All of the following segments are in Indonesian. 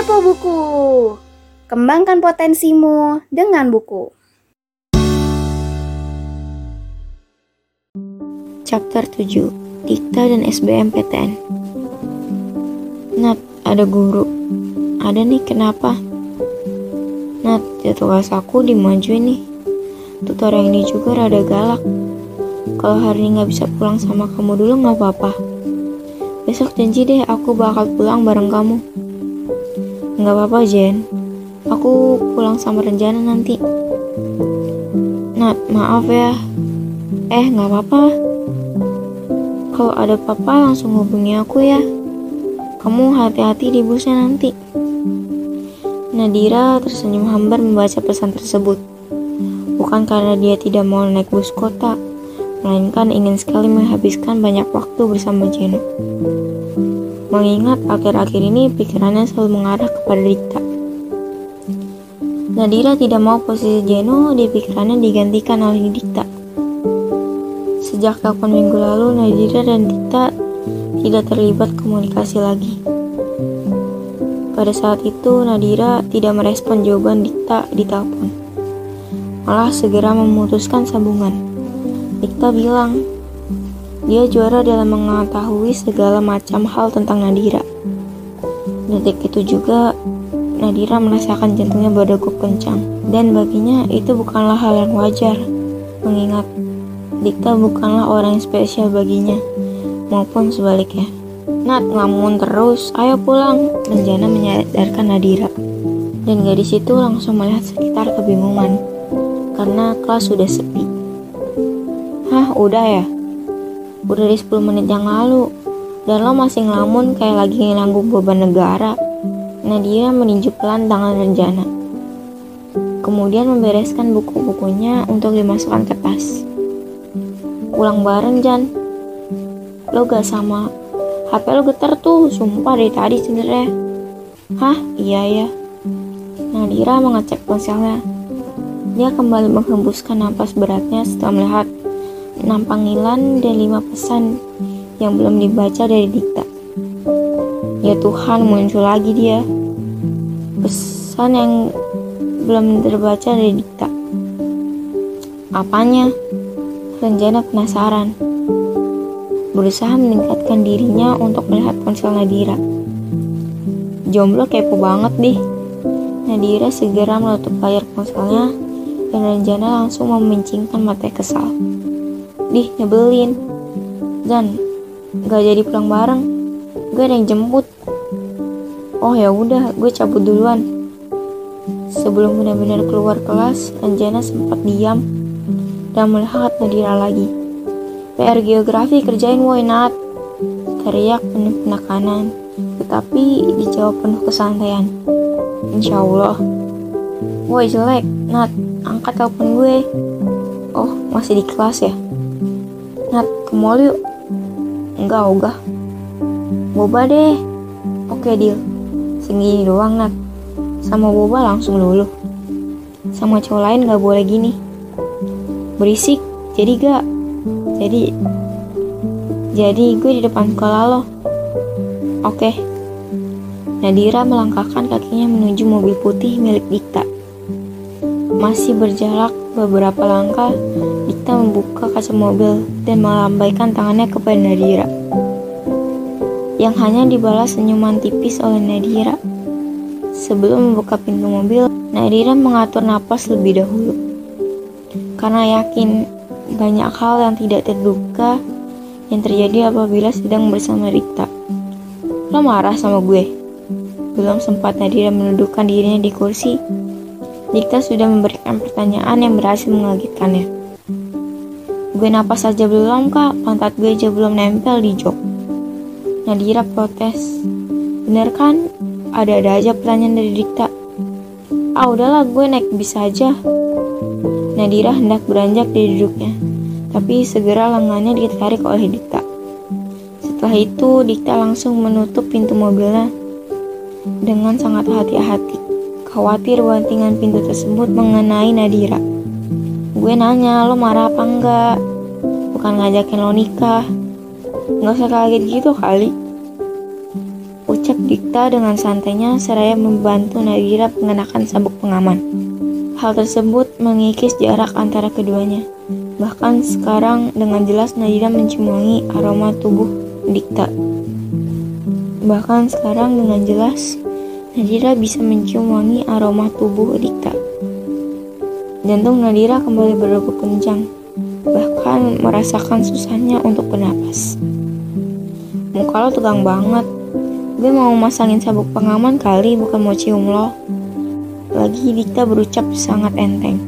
Kepo Buku. Kembangkan potensimu dengan buku. Chapter 7, Dikta dan SBMPTN. Nat, ada guru. Ada nih, kenapa? Nat, tugas aku dimajuin nih. Tutor yang ini juga rada galak. Kalau hari ini gak bisa pulang sama kamu dulu gak apa-apa. Besok janji deh aku bakal pulang bareng kamu. Gak apa-apa Jen, aku pulang sama Renjana nanti. Nat, maaf ya. Gak apa-apa. Kalau ada papa langsung hubungi aku ya. Kamu hati-hati di busnya nanti. Nadira tersenyum hambar membaca pesan tersebut. Bukan karena dia tidak mau naik bus kota, melainkan ingin sekali menghabiskan banyak waktu bersama Jeno. Mengingat akhir-akhir ini pikirannya selalu mengarah kepada Dikta. Nadira tidak mau posisi Jeno di pikirannya digantikan oleh Dikta. Sejak telepon minggu lalu, Nadira dan Dikta tidak terlibat komunikasi lagi. Pada saat itu, Nadira tidak merespon jawaban Dikta di telepon. Malah segera memutuskan sambungan. Dikta bilang, dia juara dalam mengetahui segala macam hal tentang Nadira. Detik itu juga, Nadira merasakan jantungnya berdegup kencang. Dan baginya itu bukanlah hal yang wajar, mengingat Dikta bukanlah orang yang spesial baginya, maupun sebaliknya. Nat, ngamun terus, ayo pulang. Renjana menyadarkan Nadira. Dan gadis itu langsung melihat sekitar kebingungan, karena kelas sudah sepi. Hah, udah ya? Udah dari 10 menit yang lalu. Dan lo masih ngelamun kayak lagi nanggung beban negara. Nadira meninju pelan tangan Renjana. Kemudian membereskan buku-bukunya untuk dimasukkan ke tas. Pulang bareng, Jan. Lo gak sama. HP lo getar tuh, sumpah dari tadi sebenernya. Hah, iya ya. Nadira mengecek ponselnya. Dia kembali menghembuskan napas beratnya setelah melihat 6 panggilan dan 5 pesan yang belum dibaca dari Dikta. Ya Tuhan, muncul lagi dia. Pesan yang belum terbaca dari Dikta. Apanya? Renjana penasaran. Berusaha meningkatkan dirinya untuk melihat ponsel Nadira. Jomblo kepo banget deh. Nadira segera menutup layar ponselnya dan Renjana langsung memincingkan mata kesal. Dih, nyebelin. Jan, gak jadi pulang bareng. Gue ada yang jemput. Oh ya udah, gue cabut duluan. Sebelum benar-benar keluar kelas, Renjana sempat diam dan melihat Nadira lagi. PR geografi kerjain woi Nat, teriak penuh penekanan, tetapi dijawab penuh kesantaian. Insya Allah. Woi jelek, Nat, angkat telepon gue. Oh, masih di kelas ya? Nat, ke mall yuk. Enggak, ogah. Boba deh. Oke, deal. Segini doang, Nat. Sama boba langsung luluh. Sama cowok lain gak boleh gini. Berisik, jadi gak? Jadi gue di depan sekolah lo. Oke. Nadira melangkahkan kakinya menuju mobil putih milik Dikta. Masih berjarak beberapa langkah, Dikta membuka kaca mobil dan melambaikan tangannya kepada Nadira, yang hanya dibalas senyuman tipis oleh Nadira. Sebelum membuka pintu mobil, Nadira mengatur napas lebih dahulu, karena yakin banyak hal yang tidak terduga yang terjadi apabila sedang bersama Dikta. Lo marah sama gue? Belum sempat Nadira menundukkan dirinya di kursi, Dikta sudah memberikan pertanyaan yang berhasil mengagetkannya. Gue napas aja belum, Kak. Pantat gue aja belum nempel di jok. Nadira protes. Bener kan? Ada-ada aja pertanyaan dari Dikta. Ah, udahlah, gue naik bis aja. Nadira hendak beranjak dari duduknya, tapi segera lengannya ditarik oleh Dikta. Setelah itu, Dikta langsung menutup pintu mobilnya dengan sangat hati-hati. Khawatir bantingan pintu tersebut mengenai Nadira. Gue nanya, lo marah apa enggak? Bukan ngajakin lo nikah. Gak usah kaget gitu kali, ucap Cak Dikta dengan santainya seraya membantu Nadira mengenakan sabuk pengaman. Hal tersebut mengikis jarak antara keduanya. Bahkan sekarang dengan jelas Nadira menciumangi aroma tubuh Dikta. Jantung Nadira kembali berdegup kencang, bahkan merasakan susahnya untuk bernapas. Muka lo tegang banget. Gue mau masangin sabuk pengaman kali, bukan mau cium lo. Lagi Dikta berucap sangat enteng.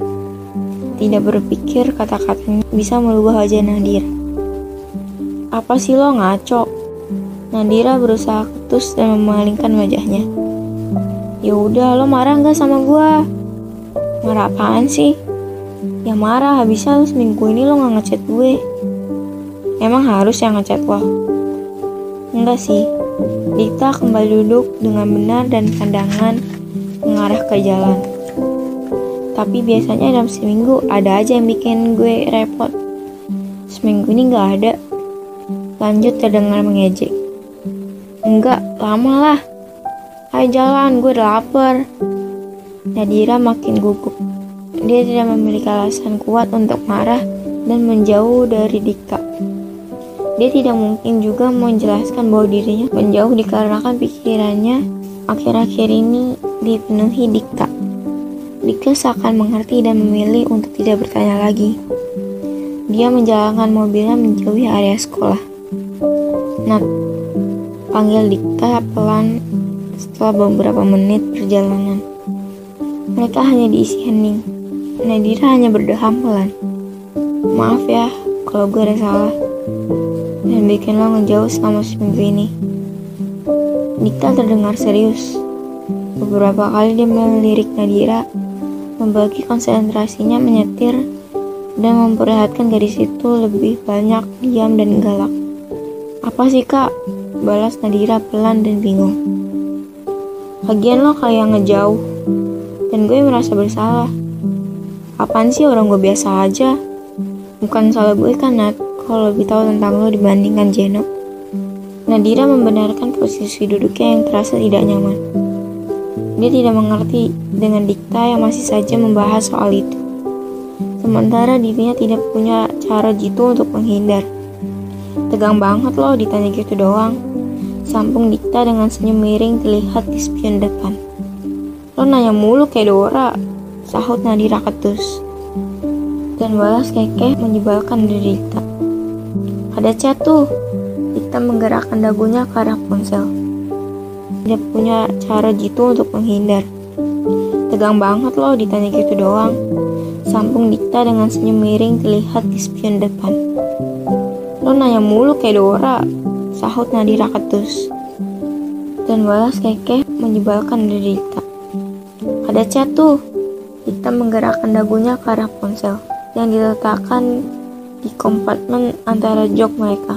Tidak berpikir kata-katanya bisa merubah wajah Nadira. Apa sih lo ngaco? Nadira berusaha ketus dan memalingkan wajahnya. Ya udah, lo marah nggak sama gua? Marah apaan sih? Ya marah, habisnya lo seminggu ini lo nggak ngechat gue. Emang harus yang ngechat lo? Enggak sih. Dita kembali duduk dengan benar dan pandangan mengarah ke jalan. Tapi biasanya dalam seminggu ada aja yang bikin gue repot. Seminggu ini gak ada. Lanjut terdengar mengejek. Enggak, lama lah. Ayo jalan, gue udah lapar. Nadira makin gugup. Dia tidak memiliki alasan kuat untuk marah dan menjauh dari Dita. Dia tidak mungkin juga menjelaskan bahwa dirinya menjauh dikarenakan pikirannya akhir-akhir ini dipenuhi Dikta. Dikta seakan mengerti dan memilih untuk tidak bertanya lagi. Dia menjalankan mobilnya menjauhi area sekolah. Nat, panggil Dikta pelan setelah beberapa menit perjalanan. Mereka hanya diisi hening. Nadira hanya berdeham pelan. Maaf ya kalau gue ada salah dan bikin lo ngejauh selama seminggu ini. Dikta terdengar serius. Beberapa kali dia melirik Nadira, membagi konsentrasinya menyetir, dan memperlihatkan gadis itu lebih banyak diam dan galak. Apa sih kak? Balas Nadira pelan dan bingung. Lagian lo kayak ngejauh, dan gue merasa bersalah. Apaan sih, orang gue biasa aja. Bukan salah gue kan Nat, kalau lebih tahu tentang lo dibandingkan Jeno. Nadira membenarkan posisi duduknya yang terasa tidak nyaman. Dia tidak mengerti dengan Dikta yang masih saja membahas soal itu, sementara dirinya tidak punya cara jitu untuk menghindar. Tegang banget lo ditanya gitu doang, sambung Dikta dengan senyum miring terlihat di spion depan. Lo nanya mulu kayak Dora, sahut Nadira ketus, dan balas kekeh menyebalkan dari Dikta. Ada chat tuh. Dikta menggerakkan dagunya ke arah ponsel. Dia punya cara jitu untuk menghindar. Tegang banget loh ditanya gitu doang, sambung Dikta dengan senyum miring terlihat di spion depan. Lo nanya mulu kayak Dora, sahut Nadira ketus, dan balas kekeh menyebalkan dari Dikta. Ada chat tuh. Dikta menggerakkan dagunya ke arah ponsel yang diletakkan di kompartemen antara jok mereka.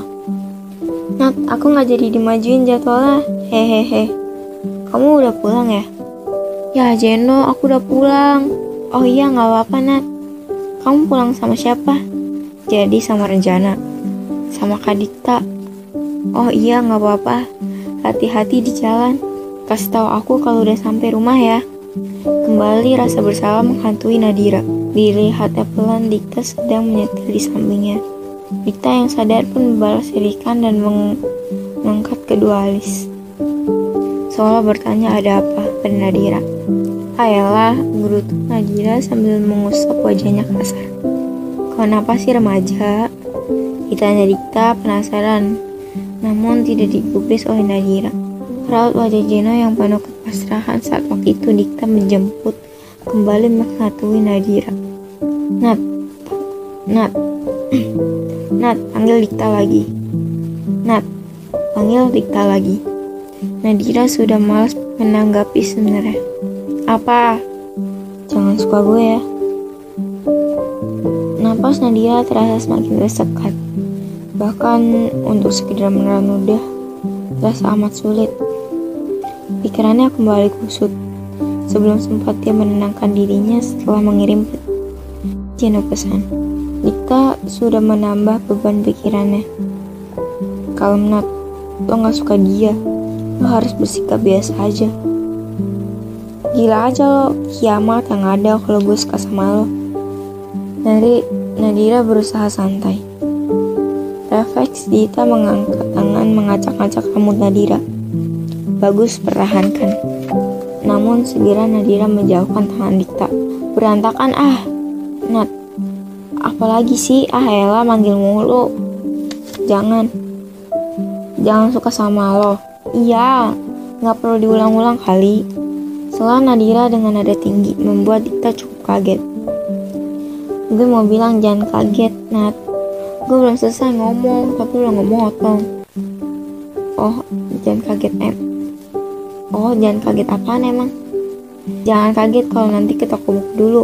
Nat, aku gak jadi dimajuin jadwalnya. Hehehe. Kamu udah pulang ya? Ya Jeno, aku udah pulang. Oh iya, gak apa-apa Nat. Kamu pulang sama siapa? Jadi sama Renjana, sama Kak Dikta. Oh iya, gak apa-apa. Hati-hati di jalan. Kasih tahu aku kalau udah sampai rumah ya. Kembali rasa bersalah menghantui Nadira. Dilihatnya pelan Dikta sedang menyetir di sampingnya. Dikta yang sadar pun membalas sirikan dan mengangkat kedua alis, seolah bertanya ada apa pada Nadira. Ayolah, gerutu Nadira sambil mengusap wajahnya kasar. Kenapa sih remaja? Ditanya Dikta penasaran, namun tidak digubris oleh Nadira. Raut wajah Jeno yang penuh kepasrahan saat waktu itu Dikta menjemput kembali mengatui Nadira. Nat, panggil Dikta lagi. Nadira sudah malas menanggapi sebenarnya. Apa? Jangan suka gue ya. Napas Nadira terasa semakin tersekat. Bahkan untuk sekedar menelan ludah terasa amat sulit. Pikirannya kembali kusut. Sebelum sempat dia menenangkan dirinya setelah mengirim Jeno pesan, Dikta sudah menambah beban pikirannya. Kalem Nat, lo gak suka dia, lo harus bersikap biasa aja. Gila aja lo, kiamat yang ada kalau gue suka sama lo. Nadira berusaha santai. Refleks Dita mengangkat tangan mengacak-acak rambut Nadira. Bagus, pertahankan. Namun segera Nadira menjauhkan tangan Dita. Berantakan ah, Nat. Apalagi sih, ah elah manggil mulu. Jangan suka sama lo. Iya, gak perlu diulang-ulang kali. Setelah Nadira dengan nada tinggi membuat Dita cukup kaget. Gue mau bilang jangan kaget, Nat. Gue belum selesai ngomong, tapi udah ngomong otong. Oh, jangan kaget, Em. Oh, jangan kaget apaan emang? Jangan kaget kalau nanti ke toko buku dulu.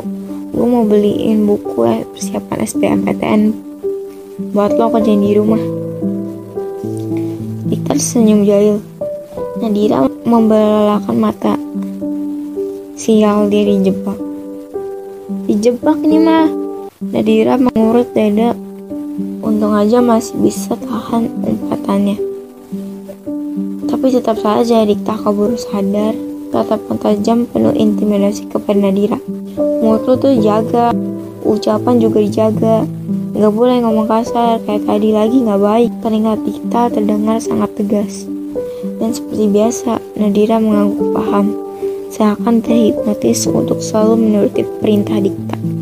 Gue mau beliin buku persiapan SBMPTN buat lo kerjain di rumah. Diktar senyum jahil. Nadira membelalakan mata. Sial, dia dijebak. Dijebak nih mah. Nadira mengurut dada. Untung aja masih bisa tahan umpatannya. Tapi tetap saja Dikta kabur sadar. Tatapan tajam penuh intimidasi kepada Nadira. Mulut lu tuh jaga, ucapan juga dijaga. Gak boleh ngomong kasar, kayak tadi lagi gak baik. Telinga Dikta terdengar sangat tegas. Dan seperti biasa, Nadira mengangguk paham, seakan terhipnotis untuk selalu menuruti perintah Dikta.